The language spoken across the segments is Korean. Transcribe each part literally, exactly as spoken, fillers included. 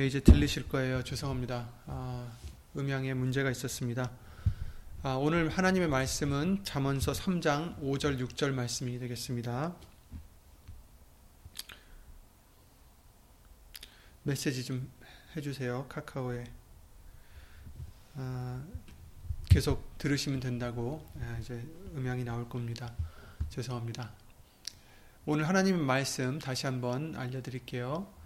예, 이제 들리실 거예요. 죄송합니다. 아, 음향에 문제가 있었습니다. 아, 오늘 하나님의 말씀은 잠언서 삼 장 오 절 육 절 말씀이 되겠습니다. 메시지 좀 해주세요. 카카오에 아, 계속 들으시면 된다고. 예, 이제 음향이 나올 겁니다. 죄송합니다. 오늘 하나님의 말씀 다시 한번 알려드릴게요.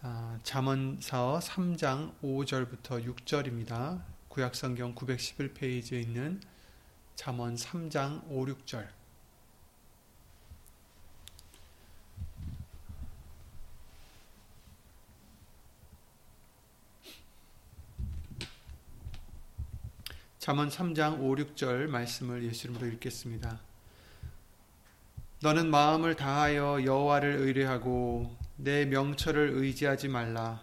아, 잠언서 삼 장 오 절부터 육 절입니다. 구약성경 구백십일 페이지에 있는 잠언 삼 장 오, 육 절. 잠언 삼 장 오, 육 절 말씀을 예수 이름으로 읽겠습니다. 너는 마음을 다하여 여호와를 의뢰하고 내 명철을 의지하지 말라.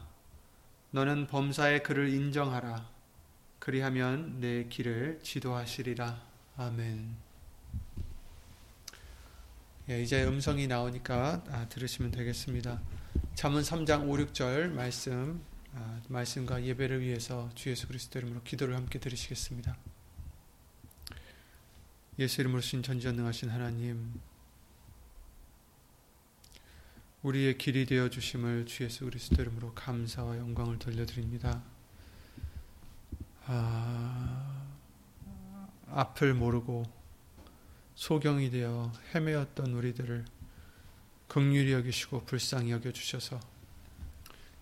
너는 범사의 그를 인정하라. 그리하면 내 길을 지도하시리라. 아멘. 예, 이제 음성이 나오니까 아, 들으시면 되겠습니다. 잠언 삼 장 오, 육 절 말씀, 아, 말씀과 예배를 위해서 주 예수 그리스도 이름으로 기도를 함께 드리시겠습니다. 예수 이름으로 신 전지전능하신 하나님, 우리의 길이 되어주심을 주 예수 그리스도 이름으로 감사와 영광을 돌려드립니다. 아, 앞을 모르고 소경이 되어 헤매었던 우리들을 긍휼히 여기시고 불쌍히 여겨주셔서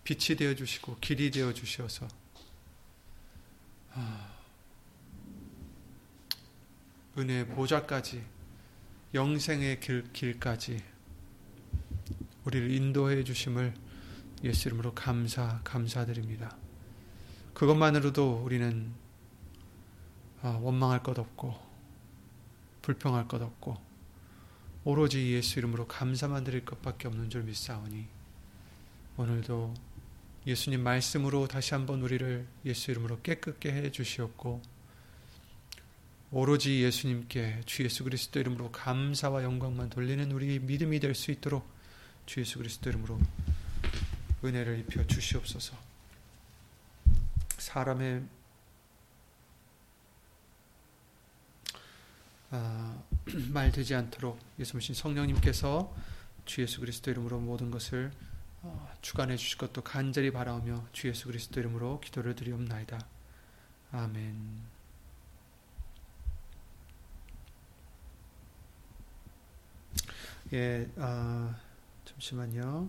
빛이 되어주시고 길이 되어주셔서 아, 은혜의 보좌까지 영생의 길, 길까지 우리를 인도해 주심을 예수 이름으로 감사, 감사드립니다. 그것만으로도 우리는 원망할 것 없고 불평할 것 없고 오로지 예수 이름으로 감사만 드릴 것밖에 없는 줄 믿사오니 오늘도 예수님 말씀으로 다시 한번 우리를 예수 이름으로 깨끗게 해 주시옵고 오로지 예수님께 주 예수 그리스도 이름으로 감사와 영광만 돌리는 우리의 믿음이 될 수 있도록 주 예수 그리스도 이름으로 은혜를 입혀 주시옵소서. 사람의 아, 말 되지 않도록 예수님 성령님께서 주 예수 그리스도 이름으로 모든 것을 주관해 주실 것도 간절히 바라오며 주 예수 그리스도 이름으로 기도를 드리옵나이다. 아멘. 예, 아, 잠시만요.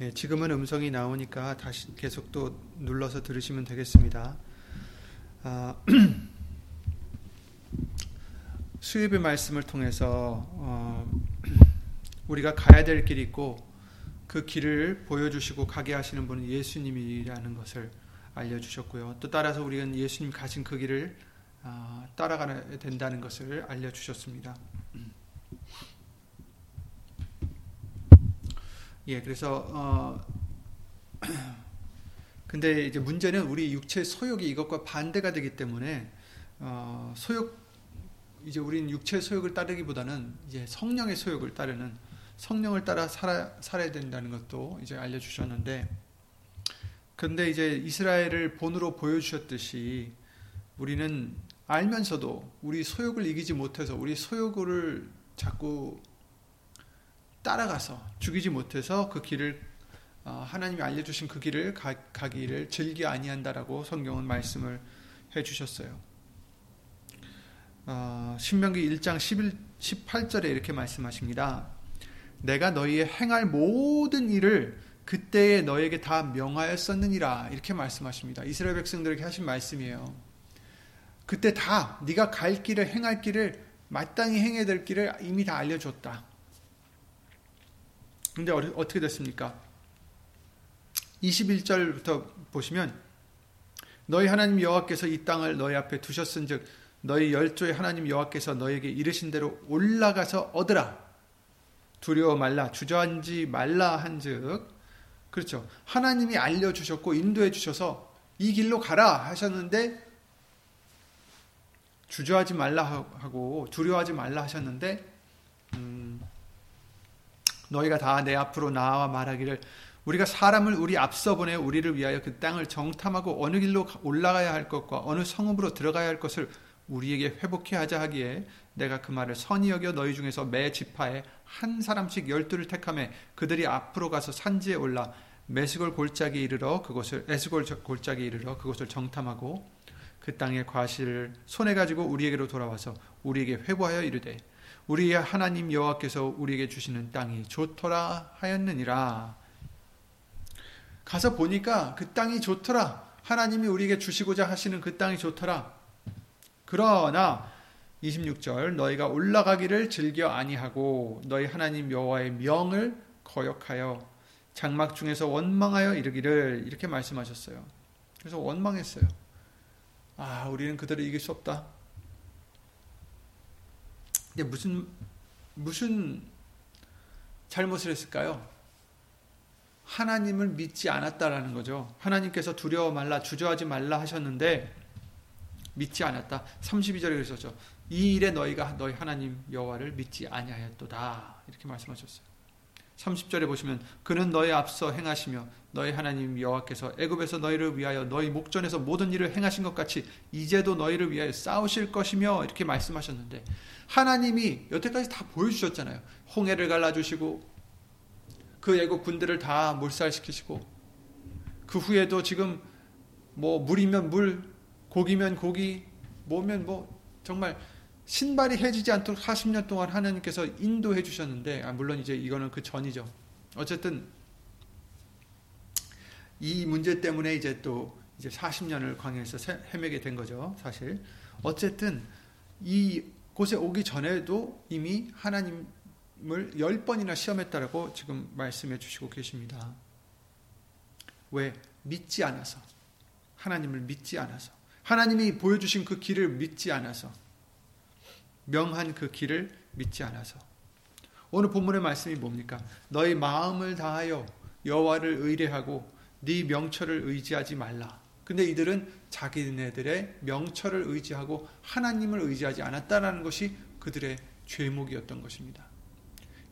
예, 지금은 음성이 나오니까 다시 계속 또 눌러서 들으시면 되겠습니다. 아, 수입의 말씀을 통해서 어, 우리가 가야 될 길이 있고 그 길을 보여주시고 가게 하시는 분은 예수님이라는 것을 알려주셨고요. 또 따라서 우리는 예수님 가신 그 길을 어, 따라가야 된다는 것을 알려주셨습니다. 예, 그래서 어, 근데 이제 문제는 우리 육체 소욕이 이것과 반대가 되기 때문에 어, 소욕 이제 우리는 육체의 소욕을 따르기보다는 이제 성령의 소욕을 따르는 성령을 따라 살아, 살아야 된다는 것도 이제 알려주셨는데, 근데 이제 이스라엘을 본으로 보여주셨듯이 우리는 알면서도 우리 소욕을 이기지 못해서 우리 소욕을 자꾸 따라가서 죽이지 못해서 그 길을 하나님이 알려주신 그 길을 가, 가기를 즐기 아니한다라고 성경은 말씀을 해주셨어요. 어, 신명기 일 장 십일, 십팔 절에 이렇게 말씀하십니다. 내가 너희의 행할 모든 일을 그때에 너에게 다 명하였었느니라. 이렇게 말씀하십니다. 이스라엘 백성들에게 하신 말씀이에요. 그때 다 네가 갈 길을 행할 길을 마땅히 행해야 될 길을 이미 다 알려줬다. 근데 어떻게 됐습니까? 이십일 절부터 보시면 너희 하나님 여호와께서 이 땅을 너희 앞에 두셨은즉 너희 열조의 하나님 여호와께서 너에게 이르신 대로 올라가서 얻으라. 두려워 말라, 주저앉지 말라 한즉, 그렇죠. 하나님이 알려주셨고 인도해 주셔서 이 길로 가라 하셨는데 주저하지 말라 하고 두려워하지 말라 하셨는데 음, 너희가 다 내 앞으로 나와 말하기를 우리가 사람을 우리 앞서 보내 우리를 위하여 그 땅을 정탐하고 어느 길로 올라가야 할 것과 어느 성읍으로 들어가야 할 것을 우리에게 회복해 하자 하기에 내가 그 말을 선히 여겨 너희 중에서 매 지파에 한 사람씩 열두를 택하며 그들이 앞으로 가서 산지에 올라 메스골 골짜기에 이르러 그곳을 에스골 골짜기에 이르러 그곳을 정탐하고 그 땅의 과실을 손에 가지고 우리에게로 돌아와서 우리에게 회고하여 이르되 우리의 하나님 여호와께서 우리에게 주시는 땅이 좋더라 하였느니라. 가서 보니까 그 땅이 좋더라. 하나님이 우리에게 주시고자 하시는 그 땅이 좋더라. 그러나 이십육 절 너희가 올라가기를 즐겨 아니하고 너희 하나님 여호와의 명을 거역하여 장막 중에서 원망하여 이르기를, 이렇게 말씀하셨어요. 그래서 원망했어요. 아, 우리는 그들을 이길 수 없다. 근데 무슨 무슨 잘못을 했을까요? 하나님을 믿지 않았다라는 거죠. 하나님께서 두려워 말라, 주저하지 말라 하셨는데 믿지 않았다. 삼십이 절에 그랬었죠. 이 일에 너희가 너희 하나님 여호와를 믿지 아니하였도다. 이렇게 말씀하셨어요. 삼십 절에 보시면 그는 너희 앞서 행하시며 너희 하나님 여호와께서 애굽에서 너희를 위하여 너희 목전에서 모든 일을 행하신 것 같이 이제도 너희를 위하여 싸우실 것이며, 이렇게 말씀하셨는데 하나님이 여태까지 다 보여주셨잖아요. 홍해를 갈라주시고 그 애국 군대를 다 몰살시키시고 그 후에도 지금 뭐 물이면 물, 고기면 고기, 뭐면 뭐 정말 신발이 해지지 않도록 사십 년 동안 하나님께서 인도해 주셨는데, 아 물론 이제 이거는 그 전이죠. 어쨌든 이 문제 때문에 이제 또 이제 사십 년을 광야에서 헤매게 된 거죠. 사실 어쨌든 이 곳에 오기 전에도 이미 하나님 을 열 번이나 시험했다라고 지금 말씀해 주시고 계십니다. 왜? 믿지 않아서. 하나님을 믿지 않아서. 하나님이 보여주신 그 길을 믿지 않아서. 명한 그 길을 믿지 않아서. 오늘 본문의 말씀이 뭡니까? 너희 마음을 다하여 여호와를 의뢰하고 네 명철을 의지하지 말라. 근데 이들은 자기네들의 명철을 의지하고 하나님을 의지하지 않았다라는 것이 그들의 죄목이었던 것입니다.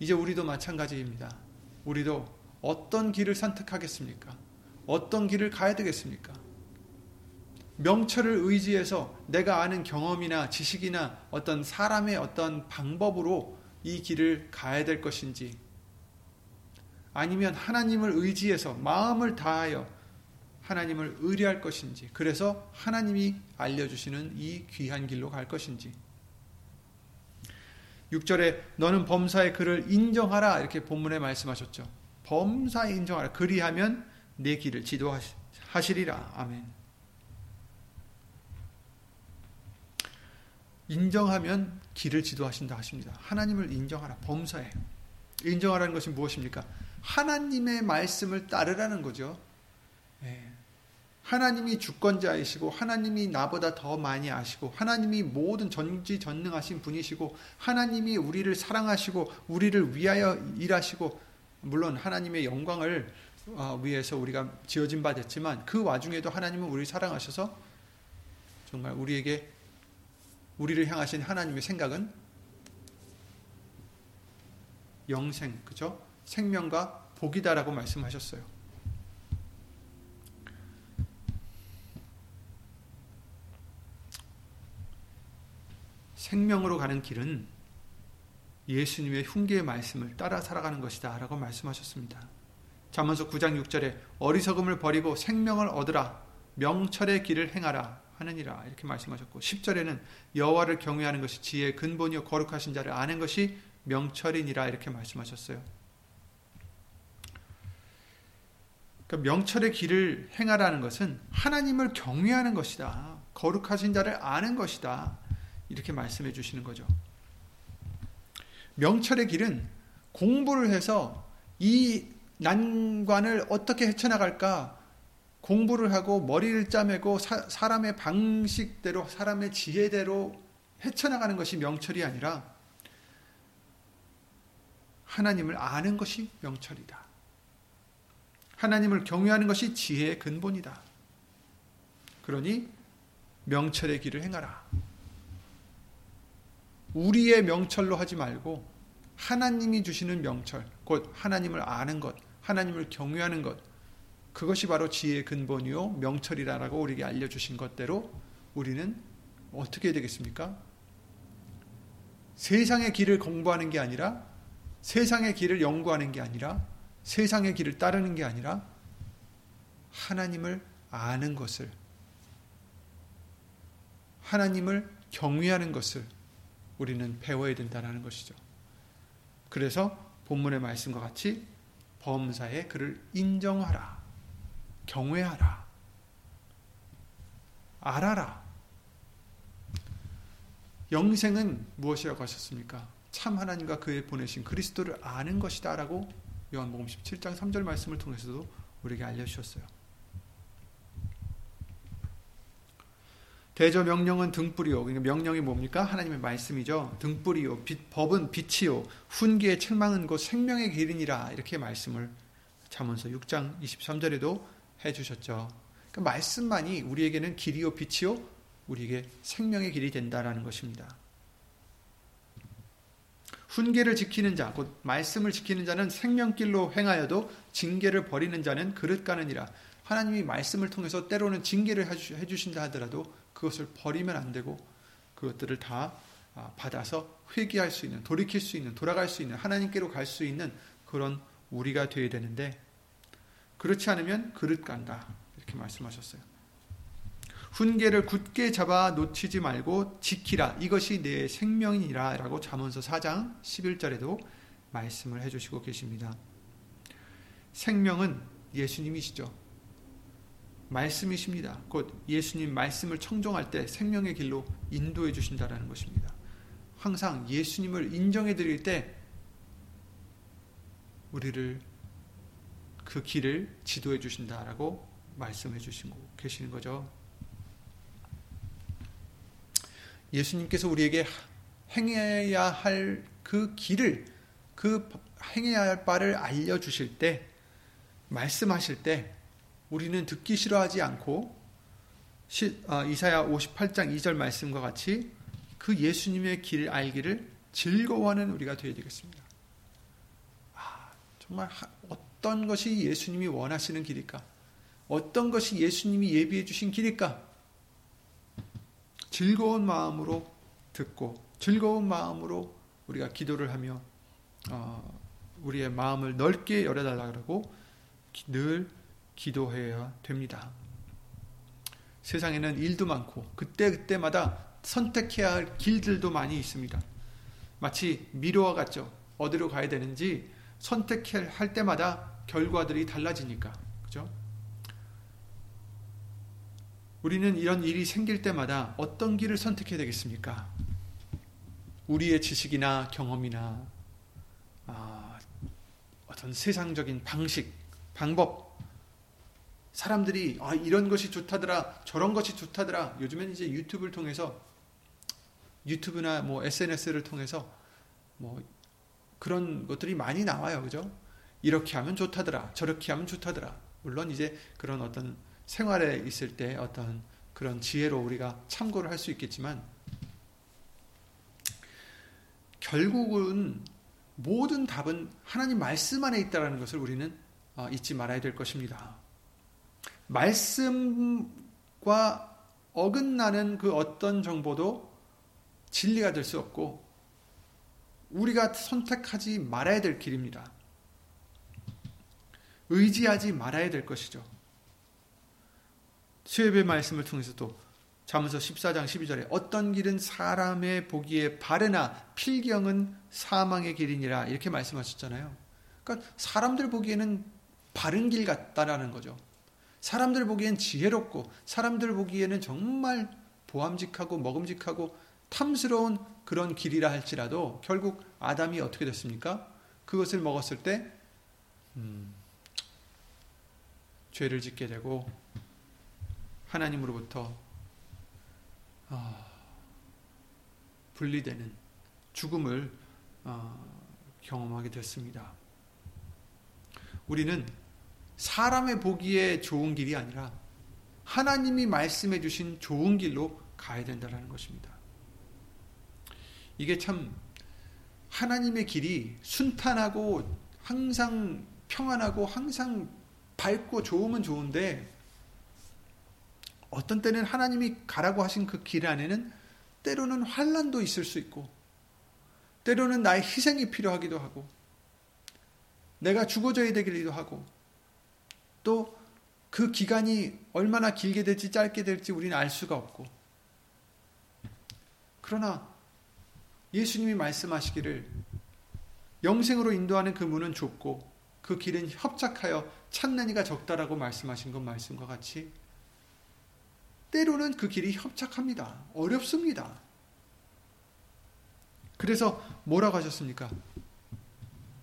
이제 우리도 마찬가지입니다. 우리도 어떤 길을 선택하겠습니까? 어떤 길을 가야 되겠습니까? 명철을 의지해서 내가 아는 경험이나 지식이나 어떤 사람의 어떤 방법으로 이 길을 가야 될 것인지, 아니면 하나님을 의지해서 마음을 다하여 하나님을 의뢰할 것인지, 그래서 하나님이 알려주시는 이 귀한 길로 갈 것인지. 육 절에 너는 범사의 그를 인정하라, 이렇게 본문에 말씀하셨죠. 범사에 인정하라. 그리하면 내 길을 지도하시리라. 아멘. 인정하면 길을 지도하신다 하십니다. 하나님을 인정하라. 범사에. 인정하라는 것이 무엇입니까? 하나님의 말씀을 따르라는 거죠. 네. 하나님이 주권자이시고 하나님이 나보다 더 많이 아시고 하나님이 모든 전지전능하신 분이시고 하나님이 우리를 사랑하시고 우리를 위하여 일하시고, 물론 하나님의 영광을 위해서 우리가 지어진 바 됐지만 그 와중에도 하나님은 우리를 사랑하셔서 정말 우리에게 우리를 향하신 하나님의 생각은 영생, 그죠? 생명과 복이다라고 말씀하셨어요. 생명으로 가는 길은 예수님의 훈계의 말씀을 따라 살아가는 것이다 라고 말씀하셨습니다. 잠언서 구 장 육 절에 어리석음을 버리고 생명을 얻으라, 명철의 길을 행하라 하느니라, 이렇게 말씀하셨고, 십 절에는 여호와를 경외하는 것이 지혜의 근본이요 거룩하신 자를 아는 것이 명철이니라, 이렇게 말씀하셨어요. 그러니까 명철의 길을 행하라는 것은 하나님을 경외하는 것이다, 거룩하신 자를 아는 것이다, 이렇게 말씀해 주시는 거죠. 명철의 길은 공부를 해서 이 난관을 어떻게 헤쳐나갈까 공부를 하고 머리를 짜매고 사, 사람의 방식대로 사람의 지혜대로 헤쳐나가는 것이 명철이 아니라 하나님을 아는 것이 명철이다. 하나님을 경외하는 것이 지혜의 근본이다. 그러니 명철의 길을 행하라. 우리의 명철로 하지 말고 하나님이 주시는 명철, 곧 하나님을 아는 것, 하나님을 경외하는 것, 그것이 바로 지혜의 근본이요 명철이라고 우리에게 알려주신 것대로 우리는 어떻게 해야 되겠습니까? 세상의 길을 공부하는 게 아니라, 세상의 길을 연구하는 게 아니라, 세상의 길을 따르는 게 아니라 하나님을 아는 것을, 하나님을 경외하는 것을 우리는 배워야 된다는 것이죠. 그래서 본문의 말씀과 같이 범사에 그를 인정하라, 경외하라, 알아라. 영생은 무엇이라고 하셨습니까? 참 하나님과 그의 보내신 그리스도를 아는 것이다 라고 요한복음 십칠 장 삼 절 말씀을 통해서도 우리에게 알려주셨어요. 대저 명령은 등불이요. 그러니까 명령이 뭡니까? 하나님의 말씀이죠. 등불이요. 빛, 법은 빛이요. 훈계의 책망은 곧 생명의 길이니라. 이렇게 말씀을 잠언서 육 장 이십삼 절에도 해주셨죠. 그러니까 말씀만이 우리에게는 길이요 빛이요 우리에게 생명의 길이 된다라는 것입니다. 훈계를 지키는 자, 곧 말씀을 지키는 자는 생명길로 행하여도 징계를 버리는 자는 그릇 가느니라. 하나님이 말씀을 통해서 때로는 징계를 해주신다 하더라도 그것을 버리면 안 되고 그것들을 다 받아서 회개할 수 있는, 돌이킬 수 있는, 돌아갈 수 있는, 하나님께로 갈 수 있는 그런 우리가 되어야 되는데, 그렇지 않으면 그릇 간다 이렇게 말씀하셨어요. 훈계를 굳게 잡아 놓치지 말고 지키라, 이것이 내 생명이니라 라고 잠언서 사 장 십일 절에도 말씀을 해주시고 계십니다. 생명은 예수님이시죠. 말씀이십니다. 곧 예수님 말씀을 청종할 때 생명의 길로 인도해 주신다라는 것입니다. 항상 예수님을 인정해 드릴 때 우리를 그 길을 지도해 주신다라고 말씀해 주시고 계시는 거죠. 예수님께서 우리에게 행해야 할 그 길을, 그 행해야 할 바를 알려주실 때, 말씀하실 때 우리는 듣기 싫어하지 않고 시, 아, 이사야 오십팔 장 이 절 말씀과 같이 그 예수님의 길을 알기를 즐거워하는 우리가 되어야 되겠습니다. 아, 정말 하, 어떤 것이 예수님이 원하시는 길일까? 어떤 것이 예수님이 예비해 주신 길일까? 즐거운 마음으로 듣고 즐거운 마음으로 우리가 기도를 하며 어, 우리의 마음을 넓게 열어달라고 늘 기도해야 됩니다. 세상에는 일도 많고 그때그때마다 선택해야 할 길들도 많이 있습니다. 마치 미로와 같죠. 어디로 가야 되는지 선택할 때마다 결과들이 달라지니까. 그죠? 우리는 이런 일이 생길 때마다 어떤 길을 선택해야 되겠습니까? 우리의 지식이나 경험이나 아, 어떤 세상적인 방식, 방법, 사람들이 아, 이런 것이 좋다더라, 저런 것이 좋다더라. 요즘엔 이제 유튜브를 통해서, 유튜브나 뭐 에스엔에스를 통해서 뭐 그런 것들이 많이 나와요, 그죠? 이렇게 하면 좋다더라, 저렇게 하면 좋다더라. 물론 이제 그런 어떤 생활에 있을 때 어떤 그런 지혜로 우리가 참고를 할 수 있겠지만, 결국은 모든 답은 하나님 말씀 안에 있다라는 것을 우리는 잊지 말아야 될 것입니다. 말씀과 어긋나는 그 어떤 정보도 진리가 될 수 없고 우리가 선택하지 말아야 될 길입니다. 의지하지 말아야 될 것이죠. 수협의 말씀을 통해서도 잠언서 십사 장 십이 절에 어떤 길은 사람의 보기에 바르나 필경은 사망의 길이니라 이렇게 말씀하셨잖아요. 그러니까 사람들 보기에는 바른 길 같다라는 거죠. 사람들 보기엔 지혜롭고 사람들 보기에는 정말 보암직하고 먹음직하고 탐스러운 그런 길이라 할지라도 결국 아담이 어떻게 됐습니까? 그것을 먹었을 때 음, 죄를 짓게 되고 하나님으로부터 어, 분리되는 죽음을 어, 경험하게 됐습니다. 우리는 사람의 보기에 좋은 길이 아니라 하나님이 말씀해 주신 좋은 길로 가야 된다는 것입니다. 이게 참 하나님의 길이 순탄하고 항상 평안하고 항상 밝고 좋으면 좋은데, 어떤 때는 하나님이 가라고 하신 그 길 안에는 때로는 환난도 있을 수 있고, 때로는 나의 희생이 필요하기도 하고, 내가 죽어져야 되기도 하고, 또 그 기간이 얼마나 길게 될지 짧게 될지 우리는 알 수가 없고. 그러나 예수님이 말씀하시기를 영생으로 인도하는 그 문은 좁고 그 길은 협착하여 찾는 이가 적다라고 말씀하신 것 말씀과 같이 때로는 그 길이 협착합니다. 어렵습니다. 그래서 뭐라고 하셨습니까?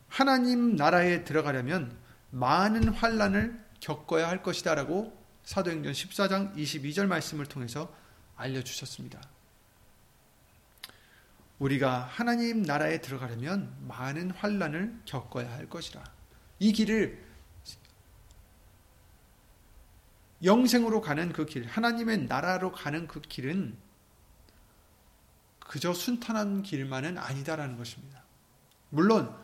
하나님 나라에 들어가려면 많은 환난을 겪어야 할 것이다 라고 사도행전 십사 장 이십이 절 말씀을 통해서 알려주셨습니다. 우리가 하나님 나라에 들어가려면 많은 환난을 겪어야 할 것이라. 이 길을, 영생으로 가는 그 길, 하나님의 나라로 가는 그 길은 그저 순탄한 길만은 아니다라는 것입니다. 물론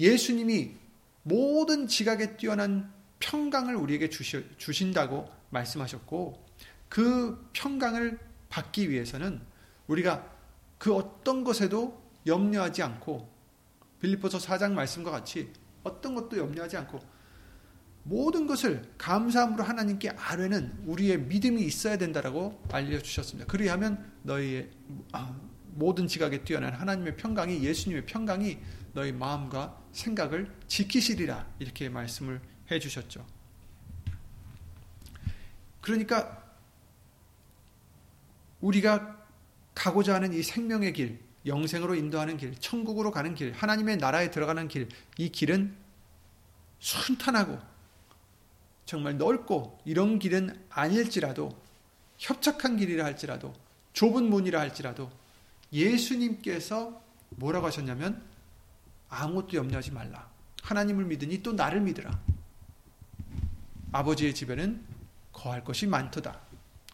예수님이 모든 지각에 뛰어난 평강을 우리에게 주시, 주신다고 말씀하셨고, 그 평강을 받기 위해서는 우리가 그 어떤 것에도 염려하지 않고, 빌립보서 사 장 말씀과 같이 어떤 것도 염려하지 않고 모든 것을 감사함으로 하나님께 아뢰는 우리의 믿음이 있어야 된다라고 알려주셨습니다. 그리하면 너희의 모든 지각에 뛰어난 하나님의 평강이, 예수님의 평강이 너희 마음과 생각을 지키시리라, 이렇게 말씀을 해주셨죠. 그러니까 우리가 가고자 하는 이 생명의 길, 영생으로 인도하는 길, 천국으로 가는 길, 하나님의 나라에 들어가는 길, 이 길은 순탄하고 정말 넓고 이런 길은 아닐지라도, 협착한 길이라 할지라도, 좁은 문이라 할지라도 예수님께서 뭐라고 하셨냐면 아무것도 염려하지 말라. 하나님을 믿으니 또 나를 믿으라. 아버지의 집에는 거할 것이 많도다.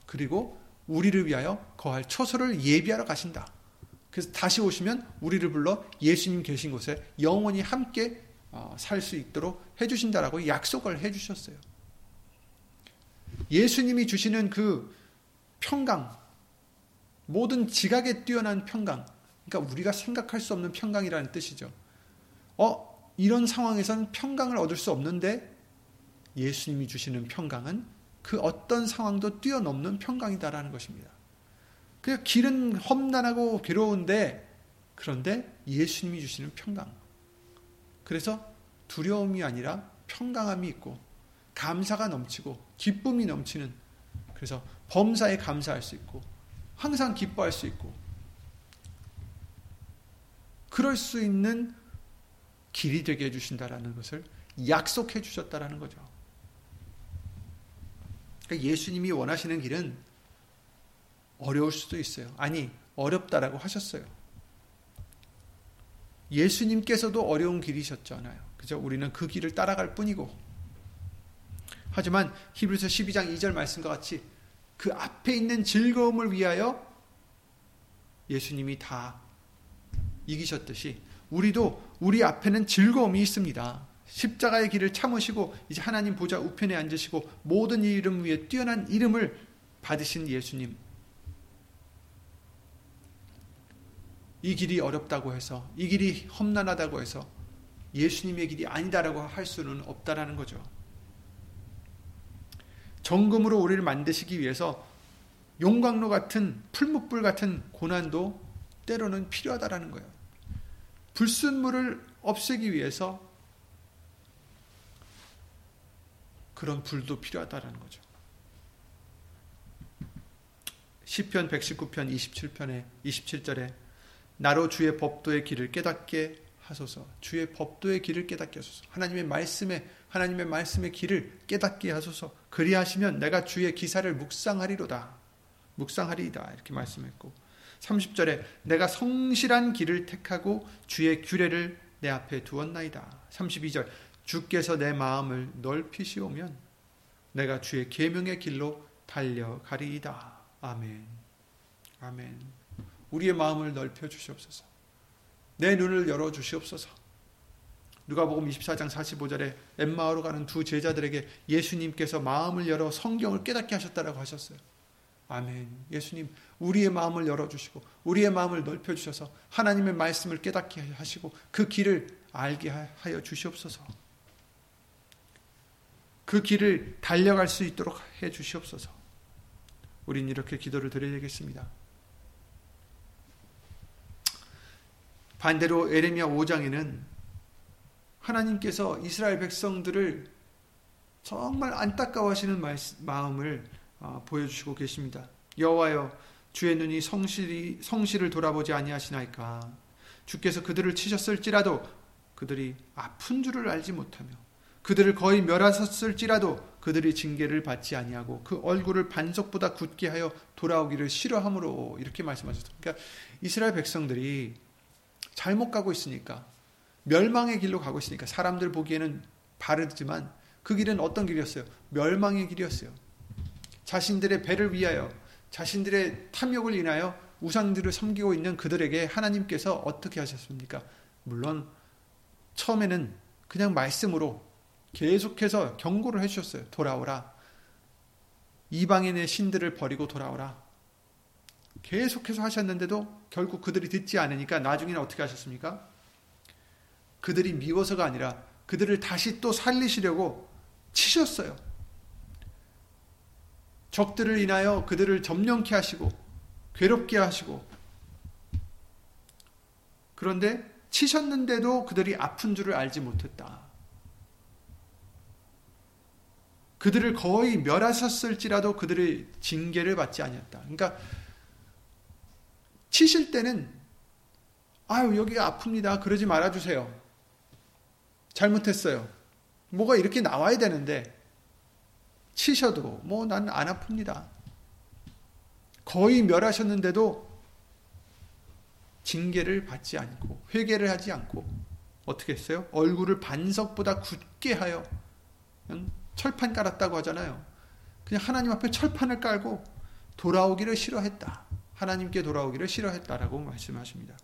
그리고 우리를 위하여 거할 처소를 예비하러 가신다. 그래서 다시 오시면 우리를 불러 예수님 계신 곳에 영원히 함께 살 수 있도록 해주신다라고 약속을 해주셨어요. 예수님이 주시는 그 평강, 모든 지각에 뛰어난 평강, 그러니까 우리가 생각할 수 없는 평강이라는 뜻이죠. 어, 이런 상황에서는 평강을 얻을 수 없는데 예수님이 주시는 평강은 그 어떤 상황도 뛰어넘는 평강이다라는 것입니다. 그 길은 험난하고 괴로운데, 그런데 예수님이 주시는 평강. 그래서 두려움이 아니라 평강함이 있고 감사가 넘치고 기쁨이 넘치는, 그래서 범사에 감사할 수 있고 항상 기뻐할 수 있고 그럴 수 있는 길이 되게 해주신다라는 것을 약속해 주셨다라는 거죠. 예수님이 원하시는 길은 어려울 수도 있어요. 아니, 어렵다라고 하셨어요. 예수님께서도 어려운 길이셨잖아요. 그죠? 우리는 그 길을 따라갈 뿐이고. 하지만 히브리서 십이 장 이 절 말씀과 같이 그 앞에 있는 즐거움을 위하여 예수님이 다 이기셨듯이 우리도 우리 앞에는 즐거움이 있습니다. 십자가의 길을 참으시고 이제 하나님 보좌 우편에 앉으시고 모든 이름 위에 뛰어난 이름을 받으신 예수님, 이 길이 어렵다고 해서, 이 길이 험난하다고 해서 예수님의 길이 아니다라고 할 수는 없다라는 거죠. 정금으로 우리를 만드시기 위해서 용광로 같은, 풀무불 같은 고난도 때로는 필요하다라는 거예요. 불순물을 없애기 위해서 그런 불도 필요하다라는 거죠. 시편 백십구 편 이십칠 편에 이십칠 절에 나로 주의 법도의 길을 깨닫게 하소서. 주의 법도의 길을 깨닫게 하소서. 하나님의 말씀에, 하나님의 말씀의 길을 깨닫게 하소서. 그리하시면 내가 주의 기사를 묵상하리로다. 묵상하리이다. 이렇게 말씀했고, 삼십 절에 내가 성실한 길을 택하고 주의 규례를 내 앞에 두었나이다. 삼십이 절 주께서 내 마음을 넓히시오면 내가 주의 계명의 길로 달려가리이다. 아멘. 아멘. 우리의 마음을 넓혀주시옵소서. 내 눈을 열어주시옵소서. 누가복음 이십사 장 사십오 절에 엠마오로 가는 두 제자들에게 예수님께서 마음을 열어 성경을 깨닫게 하셨다라고 하셨어요. 아멘. 예수님, 우리의 마음을 열어주시고 우리의 마음을 넓혀주셔서 하나님의 말씀을 깨닫게 하시고 그 길을 알게 하여 주시옵소서. 그 길을 달려갈 수 있도록 해 주시옵소서. 우린 이렇게 기도를 드려야겠습니다. 반대로 예레미야 오 장에는 하나님께서 이스라엘 백성들을 정말 안타까워하시는 마음을 보여주시고 계십니다. 여호와여, 주의 눈이 성실히, 성실을 돌아보지 아니하시나이까. 주께서 그들을 치셨을지라도 그들이 아픈 줄을 알지 못하며 그들을 거의 멸하셨을지라도 그들이 징계를 받지 아니하고 그 얼굴을 반석보다 굳게 하여 돌아오기를 싫어함으로, 이렇게 말씀하셨습니다. 그러니까 이스라엘 백성들이 잘못 가고 있으니까, 멸망의 길로 가고 있으니까, 사람들 보기에는 바르지만 그 길은 어떤 길이었어요? 멸망의 길이었어요. 자신들의 배를 위하여, 자신들의 탐욕을 인하여 우상들을 섬기고 있는 그들에게 하나님께서 어떻게 하셨습니까? 물론 처음에는 그냥 말씀으로 계속해서 경고를 해주셨어요. 돌아오라. 이방인의 신들을 버리고 돌아오라. 계속해서 하셨는데도 결국 그들이 듣지 않으니까 나중에는 어떻게 하셨습니까? 그들이 미워서가 아니라 그들을 다시 또 살리시려고 치셨어요. 적들을 인하여 그들을 점령케 하시고 괴롭게 하시고, 그런데 치셨는데도 그들이 아픈 줄을 알지 못했다. 그들을 거의 멸하셨을지라도 그들의 징계를 받지 아니었다. 그러니까 치실 때는 아유 여기가 아픕니다, 그러지 말아주세요, 잘못했어요, 뭐가 이렇게 나와야 되는데 치셔도 뭐 난 안 아픕니다, 거의 멸하셨는데도 징계를 받지 않고 회개를 하지 않고 어떻게 했어요? 얼굴을 반석보다 굳게 하여, 철판 깔았다고 하잖아요. 그냥 하나님 앞에 철판을 깔고 돌아오기를 싫어했다. 하나님께 돌아오기를 싫어했다라고 말씀하십니다.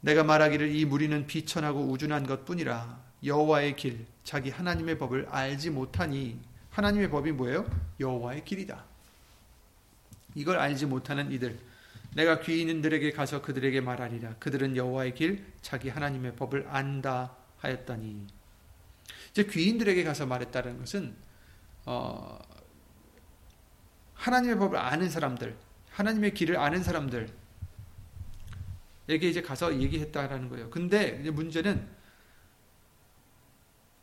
내가 말하기를 이 무리는 비천하고 우준한 것뿐이라. 여호와의 길, 자기 하나님의 법을 알지 못하니. 하나님의 법이 뭐예요? 여호와의 길이다. 이걸 알지 못하는 이들, 내가 귀 있는 들에게 가서 그들에게 말하리라. 그들은 여호와의 길, 자기 하나님의 법을 안다 하였다니. 이제 귀인들에게 가서 말했다는 것은 어, 하나님의 법을 아는 사람들, 하나님의 길을 아는 사람들에게 이제 가서 얘기했다라는 거예요. 근데 이제 문제는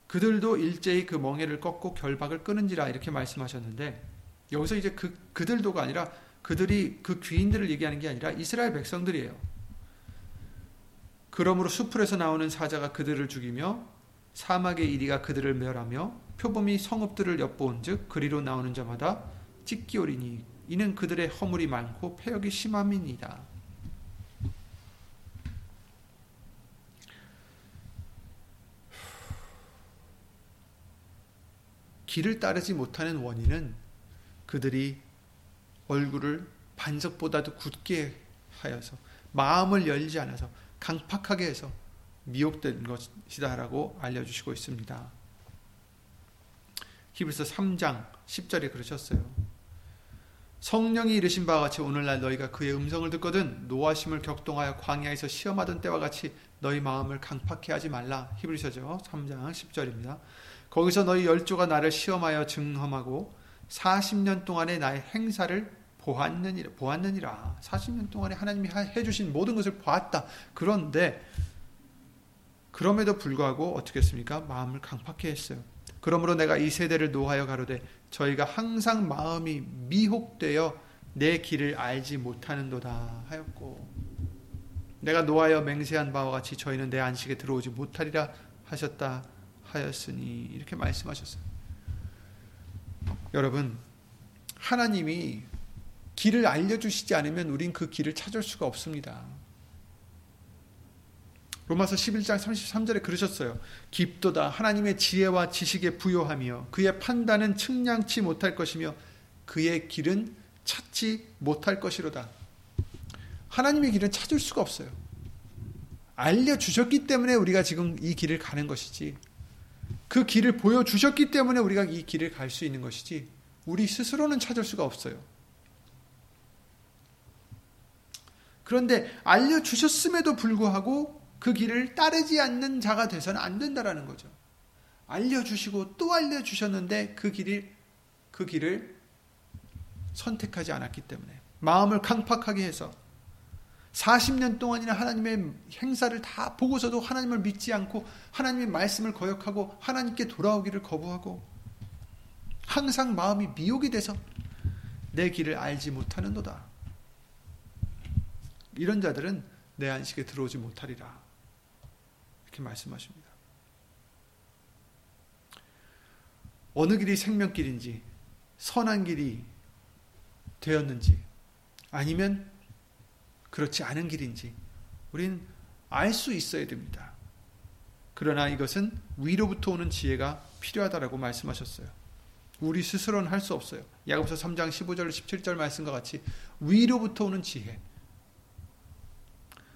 그들도 일제히 그 멍에를 꺾고 결박을 끊은지라, 이렇게 말씀하셨는데, 여기서 이제 그 그들도가 아니라 그들이 그 귀인들을 얘기하는 게 아니라 이스라엘 백성들이에요. 그러므로 수풀에서 나오는 사자가 그들을 죽이며 사막의 이리가 그들을 멸하며 표범이 성읍들을 엿보은즉 그리로 나오는 자마다 찢기오리니 이는 그들의 허물이 많고 패역이 심함이니이다. 길을 따르지 못하는 원인은 그들이 얼굴을 반석보다도 굳게 하여서, 마음을 열지 않아서 강팍하게 해서 미혹된 것이다라고 알려주시고 있습니다. 히브리서 삼 장 십 절에 그러셨어요. 성령이 이르신 바와 같이 오늘날 너희가 그의 음성을 듣거든 노하심을 격동하여 광야에서 시험하던 때와 같이 너희 마음을 강팍해 하지 말라. 히브리서죠. 삼 장 십 절입니다. 거기서 너희 열조가 나를 시험하여 증험하고 사십 년 동안의 나의 행사를 보았느니라. 보았느니라. 사십 년 동안에 하나님이 해주신 모든 것을 보았다. 그런데 그럼에도 불구하고 어떻게 했습니까? 마음을 강팍해 했어요. 그러므로 내가 이 세대를 노하여 가로되 저희가 항상 마음이 미혹되어 내 길을 알지 못하는도다 하였고, 내가 노하여 맹세한 바와 같이 저희는 내 안식에 들어오지 못하리라 하셨다 하였으니, 이렇게 말씀하셨어요. 여러분, 하나님이 길을 알려주시지 않으면 우린 그 길을 찾을 수가 없습니다. 로마서 십일 장 삼십삼 절에 그러셨어요. 깊도다 하나님의 지혜와 지식에 부요하며 그의 판단은 측량치 못할 것이며 그의 길은 찾지 못할 것이로다. 하나님의 길은 찾을 수가 없어요. 알려주셨기 때문에 우리가 지금 이 길을 가는 것이지, 그 길을 보여주셨기 때문에 우리가 이 길을 갈 수 있는 것이지, 우리 스스로는 찾을 수가 없어요. 그런데 알려주셨음에도 불구하고 그 길을 따르지 않는 자가 돼서는 안 된다라는 거죠. 알려주시고 또 알려주셨는데 그 길을, 그 길을 선택하지 않았기 때문에, 마음을 강팍하게 해서 사십 년 동안이나 하나님의 행사를 다 보고서도 하나님을 믿지 않고 하나님의 말씀을 거역하고 하나님께 돌아오기를 거부하고 항상 마음이 미혹이 돼서 내 길을 알지 못하는 도다. 이런 자들은 내 안식에 들어오지 못하리라. 이렇게 말씀하십니다. 어느 길이 생명길인지, 선한 길이 되었는지, 아니면 그렇지 않은 길인지 우리는 알 수 있어야 됩니다. 그러나 이것은 위로부터 오는 지혜가 필요하다라고 말씀하셨어요. 우리 스스로는 할 수 없어요. 야고보서 삼 장 십오 절 십칠 절 말씀과 같이 위로부터 오는 지혜.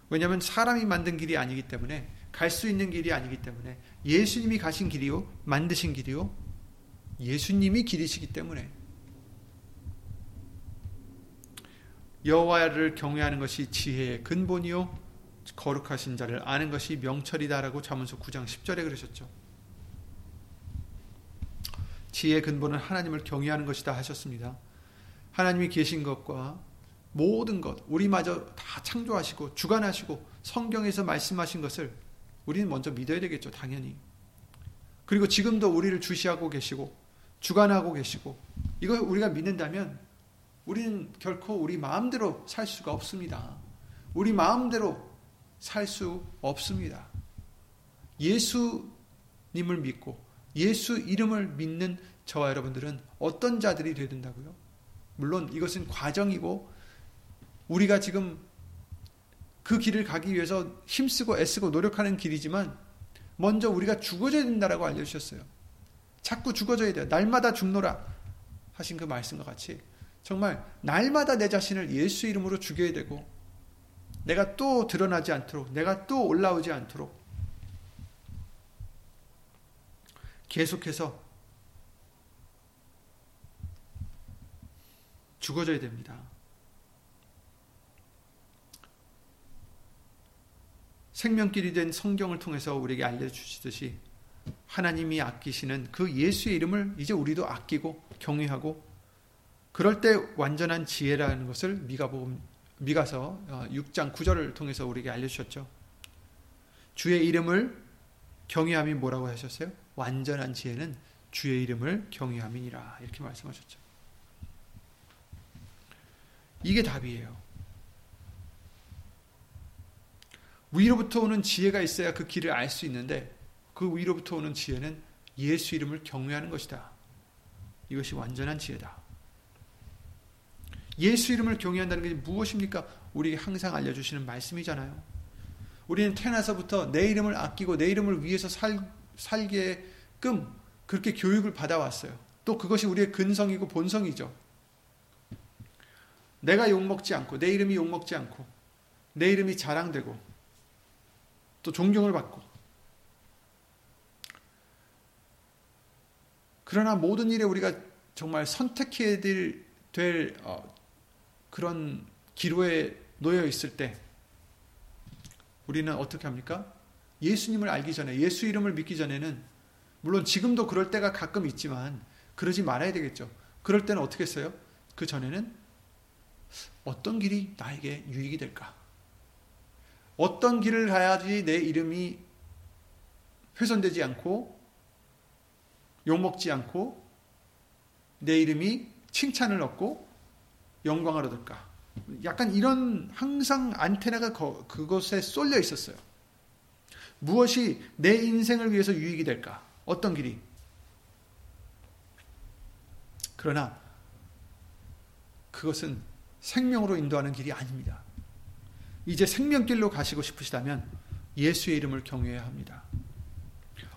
왜냐하면 사람이 만든 길이 아니기 때문에, 갈 수 있는 길이 아니기 때문에, 예수님이 가신 길이요, 만드신 길이요, 예수님이 길이시기 때문에. 여호와를 경외하는 것이 지혜의 근본이요 거룩하신 자를 아는 것이 명철이다라고 잠언서 구 장 십 절에 그러셨죠. 지혜의 근본은 하나님을 경외하는 것이다 하셨습니다. 하나님이 계신 것과 모든 것, 우리마저 다 창조하시고 주관하시고 성경에서 말씀하신 것을 우리는 먼저 믿어야 되겠죠, 당연히. 그리고 지금도 우리를 주시하고 계시고 주관하고 계시고, 이걸 우리가 믿는다면 우리는 결코 우리 마음대로 살 수가 없습니다. 우리 마음대로 살 수 없습니다. 예수님을 믿고 예수 이름을 믿는 저와 여러분들은 어떤 자들이 되어야 된다고요? 물론 이것은 과정이고, 우리가 지금 그 길을 가기 위해서 힘쓰고 애쓰고 노력하는 길이지만 먼저 우리가 죽어져야 된다라고 알려주셨어요. 자꾸 죽어져야 돼요. 날마다 죽노라 하신 그 말씀과 같이 정말 날마다 내 자신을 예수 이름으로 죽여야 되고, 내가 또 드러나지 않도록, 내가 또 올라오지 않도록 계속해서 죽어져야 됩니다. 생명길이 된 성경을 통해서 우리에게 알려주시듯이 하나님이 아끼시는 그 예수의 이름을 이제 우리도 아끼고 경외하고, 그럴 때 완전한 지혜라는 것을 미가복음, 미가서 육 장 구 절을 통해서 우리에게 알려주셨죠. 주의 이름을 경외함이 뭐라고 하셨어요? 완전한 지혜는 주의 이름을 경외함이니라, 이렇게 말씀하셨죠. 이게 답이에요. 위로부터 오는 지혜가 있어야 그 길을 알 수 있는데, 그 위로부터 오는 지혜는 예수 이름을 경외하는 것이다. 이것이 완전한 지혜다. 예수 이름을 경외한다는 게 무엇입니까? 우리에게 항상 알려주시는 말씀이잖아요. 우리는 태어나서부터 내 이름을 아끼고 내 이름을 위해서 살, 살게끔 그렇게 교육을 받아왔어요. 또 그것이 우리의 근성이고 본성이죠. 내가 욕먹지 않고, 내 이름이 욕먹지 않고, 내 이름이 자랑되고, 또 존경을 받고. 그러나 모든 일에 우리가 정말 선택해야 될, 될 어, 그런 기로에 놓여 있을 때 우리는 어떻게 합니까? 예수님을 알기 전에, 예수 이름을 믿기 전에는, 물론 지금도 그럴 때가 가끔 있지만 그러지 말아야 되겠죠. 그럴 때는 어떻게 써요? 그 전에는 어떤 길이 나에게 유익이 될까? 어떤 길을 가야지 내 이름이 훼손되지 않고 욕먹지 않고 내 이름이 칭찬을 얻고 영광을 얻을까? 약간 이런 항상 안테나가 그것에 쏠려 있었어요. 무엇이 내 인생을 위해서 유익이 될까? 어떤 길이? 그러나 그것은 생명으로 인도하는 길이 아닙니다. 이제 생명길로 가시고 싶으시다면 예수의 이름을 경외해야 합니다.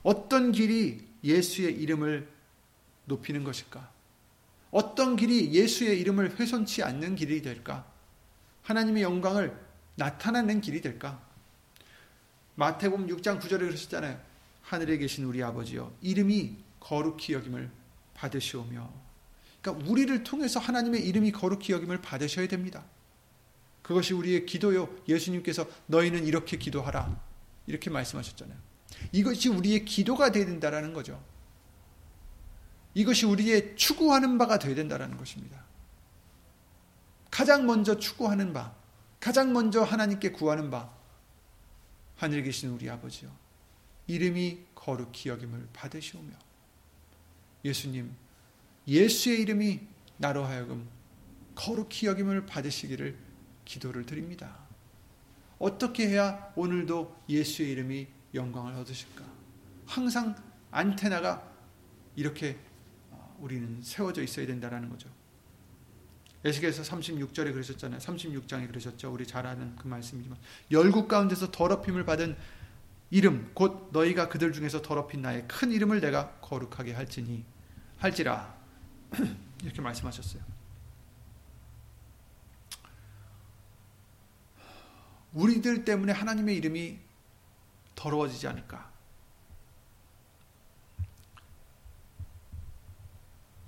어떤 길이 예수의 이름을 높이는 것일까? 어떤 길이 예수의 이름을 훼손치 않는 길이 될까? 하나님의 영광을 나타내는 길이 될까? 마태복음 육 장 구 절에 그러셨잖아요. 하늘에 계신 우리 아버지여, 이름이 거룩히 여김을 받으시오며. 그러니까 우리를 통해서 하나님의 이름이 거룩히 여김을 받으셔야 됩니다. 그것이 우리의 기도요. 예수님께서 너희는 이렇게 기도하라, 이렇게 말씀하셨잖아요. 이것이 우리의 기도가 되어야 된다라는 거죠. 이것이 우리의 추구하는 바가 되어야 된다라는 것입니다. 가장 먼저 추구하는 바, 가장 먼저 하나님께 구하는 바, 하늘에 계신 우리 아버지요, 이름이 거룩히 여김을 받으시오며. 예수님, 예수의 이름이 나로 하여금 거룩히 여김을 받으시기를 기도를 드립니다. 어떻게 해야 오늘도 예수의 이름이 영광을 얻으실까? 항상 안테나가 이렇게 우리는 세워져 있어야 된다라는 거죠. 에스겔서 삼십육 절에 그러셨잖아요. 삼십육 장에 그러셨죠. 우리 잘 아는 그 말씀이지만, 열국 가운데서 더럽힘을 받은 이름, 곧 너희가 그들 중에서 더럽힌 나의 큰 이름을 내가 거룩하게 할지니 할지라 이렇게 말씀하셨어요. 우리들 때문에 하나님의 이름이 더러워지지 않을까?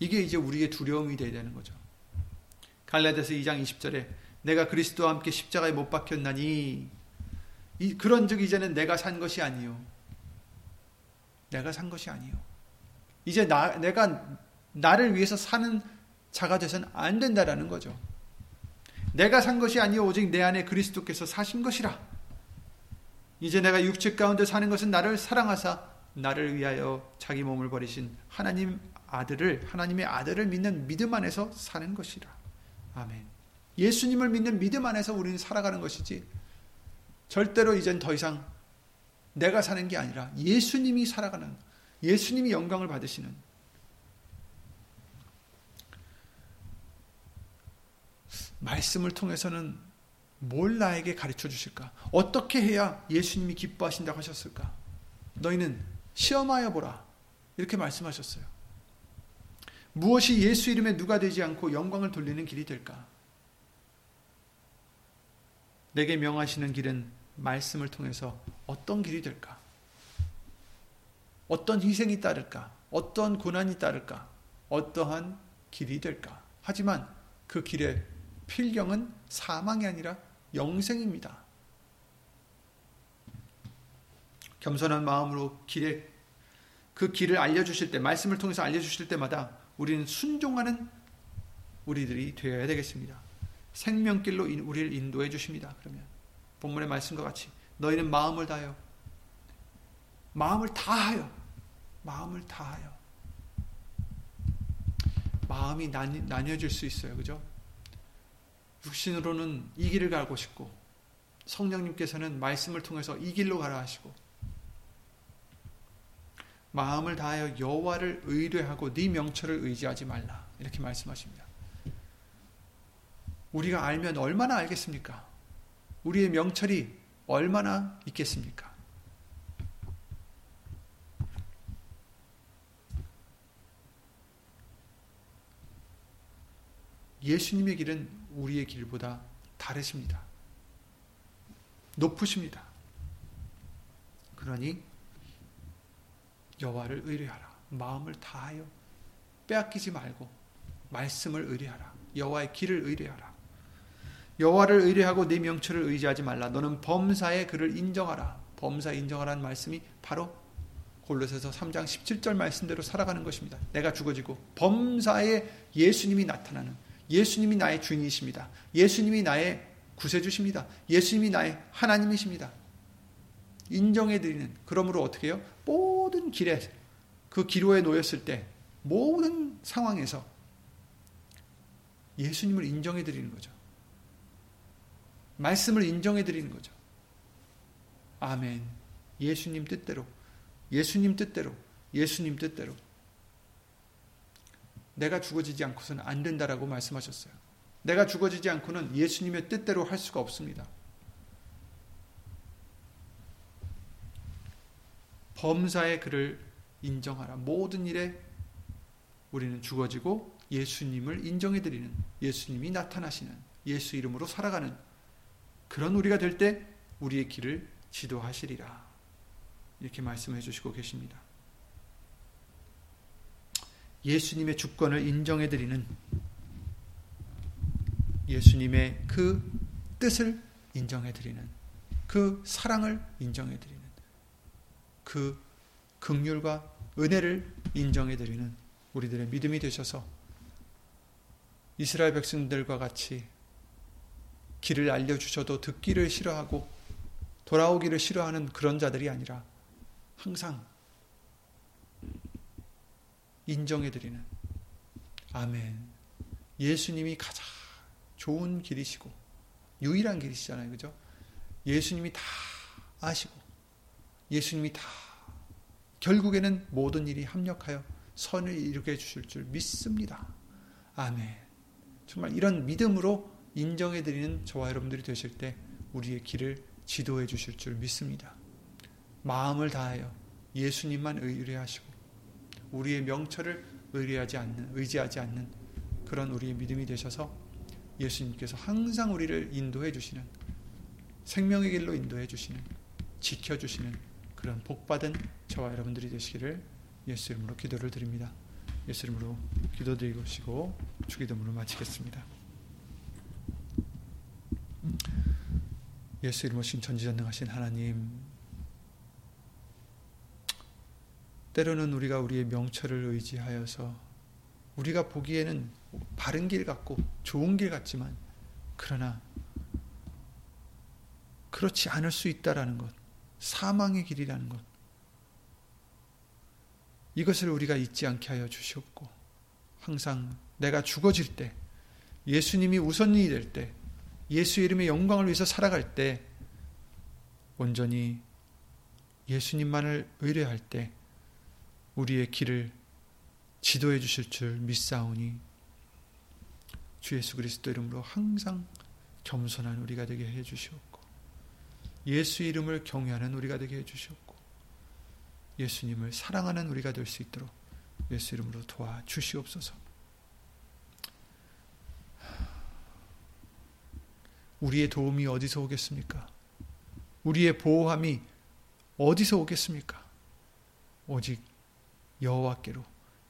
이게 이제 우리의 두려움이 되어야 되는 거죠. 갈라디아서 이 장 이십 절에 내가 그리스도와 함께 십자가에 못 박혔나니 이, 그런즉 이제는 내가 산 것이 아니요, 내가 산 것이 아니요, 이제 나, 내가 나를 위해서 사는 자가 되서는 안 된다라는 거죠. 내가 산 것이 아니요, 오직 내 안에 그리스도께서 사신 것이라. 이제 내가 육체 가운데 사는 것은 나를 사랑하사 나를 위하여 자기 몸을 버리신 하나님 아들을, 하나님의 아들을 믿는 믿음 안에서 사는 것이라. 아멘. 예수님을 믿는 믿음 안에서 우리는 살아가는 것이지, 절대로 이젠 더 이상 내가 사는 게 아니라 예수님이 살아가는, 예수님이 영광을 받으시는. 말씀을 통해서는 뭘 나에게 가르쳐 주실까? 어떻게 해야 예수님이 기뻐하신다고 하셨을까? 너희는 시험하여 보라, 이렇게 말씀하셨어요. 무엇이 예수 이름에 누가 되지 않고 영광을 돌리는 길이 될까? 내게 명하시는 길은 말씀을 통해서 어떤 길이 될까? 어떤 희생이 따를까? 어떤 고난이 따를까? 어떠한 길이 될까? 하지만 그 길의 필경은 사망이 아니라 영생입니다. 겸손한 마음으로 길에, 그 길을 알려주실 때, 말씀을 통해서 알려주실 때마다 우리는 순종하는 우리들이 되어야 되겠습니다. 생명길로 인, 우리를 인도해 주십니다. 그러면 본문의 말씀과 같이 너희는 마음을 다하여, 마음을 다하여, 마음을 다하여. 마음이 나뉘, 나뉘어질 수 있어요. 그죠? 육신으로는 이 길을 가고 싶고, 성령님께서는 말씀을 통해서 이 길로 가라 하시고, 마음을 다하여 여호와를 의뢰하고 네 명철을 의지하지 말라, 이렇게 말씀하십니다. 우리가 알면 얼마나 알겠습니까? 우리의 명철이 얼마나 있겠습니까? 예수님의 길은 우리의 길보다 다르십니다. 높으십니다. 그러니 여호와를 의뢰하라. 마음을 다하여, 빼앗기지 말고 말씀을 의뢰하라. 여호와의 길을 의뢰하라. 여호와를 의뢰하고 네 명철을 의지하지 말라. 너는 범사에 그를 인정하라. 범사 인정하라는 말씀이 바로 골로새서 삼 장 십칠 절 말씀대로 살아가는 것입니다. 내가 죽어지고 범사에 예수님이 나타나는, 예수님이 나의 주인이십니다. 예수님이 나의 구세주십니다. 예수님이 나의 하나님이십니다. 인정해드리는. 그러므로 어떻게 해요? 모든 길에, 그 기로에 놓였을 때, 모든 상황에서 예수님을 인정해드리는 거죠. 말씀을 인정해드리는 거죠. 아멘. 예수님 뜻대로, 예수님 뜻대로, 예수님 뜻대로. 내가 죽어지지 않고서는 안 된다라고 말씀하셨어요. 내가 죽어지지 않고는 예수님의 뜻대로 할 수가 없습니다. 범사의 그를 인정하라. 모든 일에 우리는 죽어지고 예수님을 인정해드리는, 예수님이 나타나시는, 예수 이름으로 살아가는 그런 우리가 될 때 우리의 길을 지도하시리라. 이렇게 말씀해 주시고 계십니다. 예수님의 주권을 인정해드리는, 예수님의 그 뜻을 인정해드리는, 그 사랑을 인정해드리는, 그 긍휼과 은혜를 인정해드리는 우리들의 믿음이 되셔서 이스라엘 백성들과 같이 길을 알려주셔도 듣기를 싫어하고 돌아오기를 싫어하는 그런 자들이 아니라 항상 인정해드리는, 아멘, 예수님이 가장 좋은 길이시고 유일한 길이시잖아요. 그죠? 예수님이 다 아시고 예수님이 다 결국에는 모든 일이 합력하여 선을 이루게 해주실 줄 믿습니다. 아멘. 정말 이런 믿음으로 인정해드리는 저와 여러분들이 되실 때 우리의 길을 지도해 주실 줄 믿습니다. 마음을 다하여 예수님만 의뢰하시고 우리의 명철을 의뢰하지 않는, 의지하지 않는 그런 우리의 믿음이 되셔서 예수님께서 항상 우리를 인도해 주시는, 생명의 길로 인도해 주시는, 지켜주시는 그런 복받은 저와 여러분들이 되시기를 예수 이름으로 기도를 드립니다. 예수 이름으로 기도드리시고 주기도문을 마치겠습니다. 예수 이름으로 전지전능하신 하나님, 때로는 우리가 우리의 명철을 의지하여서 우리가 보기에는 바른 길 같고 좋은 길 같지만 그러나 그렇지 않을 수 있다라는 것, 사망의 길이라는 것, 이것을 우리가 잊지 않게 하여 주시옵고 항상 내가 죽어질 때, 예수님이 우선이 될 때, 예수 이름의 영광을 위해서 살아갈 때, 온전히 예수님만을 의뢰할 때 우리의 길을 지도해 주실 줄 믿사오니 주 예수 그리스도 이름으로 항상 겸손한 우리가 되게 해주시옵고 예수 이름을 경외하는 우리가 되게 해주시옵고 예수님을 사랑하는 우리가 될 수 있도록 예수 이름으로 도와주시옵소서. 우리의 도움이 어디서 오겠습니까? 우리의 보호함이 어디서 오겠습니까? 오직 여호와께로,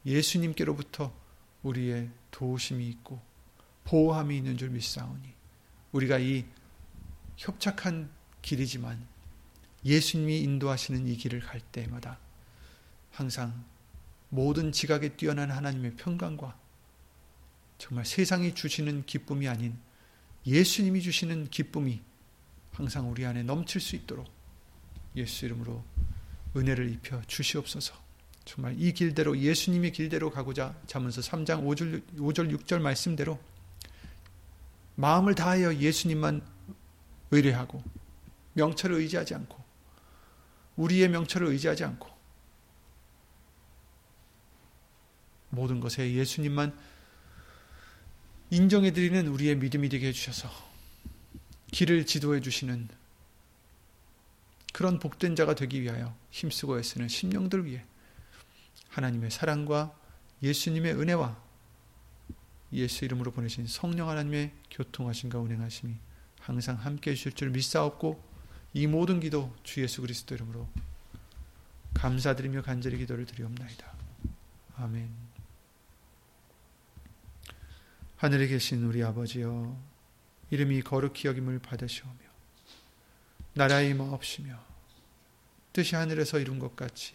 예수님께로부터 우리의 도우심이 있고 보호함이 있는 줄 믿사오니 우리가 이 협착한 길이지만 예수님이 인도하시는 이 길을 갈 때마다 항상 모든 지각에 뛰어난 하나님의 평강과 정말 세상이 주시는 기쁨이 아닌 예수님이 주시는 기쁨이 항상 우리 안에 넘칠 수 있도록 예수 이름으로 은혜를 입혀 주시옵소서. 정말 이 길대로, 예수님의 길대로 가고자 잠언서 삼 장 오 절 육 절 말씀대로 마음을 다하여 예수님만 의뢰하고 명철을 의지하지 않고 우리의 명철을 의지하지 않고 모든 것에 예수님만 인정해드리는 우리의 믿음이 되게 해주셔서 길을 지도해주시는 그런 복된 자가 되기 위하여 힘쓰고 애쓰는 심령들 위해 하나님의 사랑과 예수님의 은혜와 예수 이름으로 보내신 성령 하나님의 교통하심과 운행하심이 항상 함께해 주실 줄 믿사옵고 이 모든 기도 주 예수 그리스도 이름으로 감사드리며 간절히 기도를 드리옵나이다. 아멘. 하늘에 계신 우리 아버지여, 이름이 거룩히 여김을 받으시오며 나라의 임하옵시며 뜻이 하늘에서 이룬 것 같이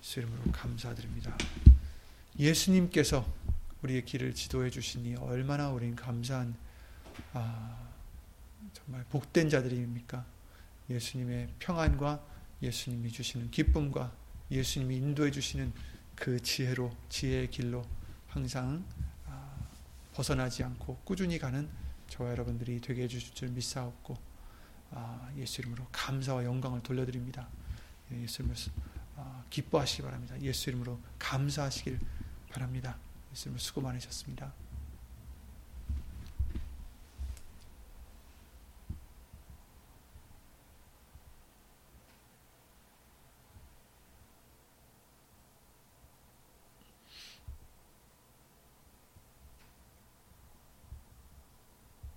예수 이름으로 감사드립니다. 예수님께서 우리의 길을 지도해 주시니 얼마나 우린 감사한, 아, 정말 복된 자들입니까? 예수님의 평안과 예수님이 주시는 기쁨과 예수님이 인도해 주시는 그 지혜로, 지혜의 길로 항상 벗어나지 않고 꾸준히 가는 저와 여러분들이 되게 해주실 줄 믿사옵고, 예수 이름으로 감사와 영광을 돌려드립니다. 예수 이름으로 기뻐하시기 바랍니다. 예수 이름으로 감사하시길 바랍니다. 예수 이름으로 수고 많으셨습니다.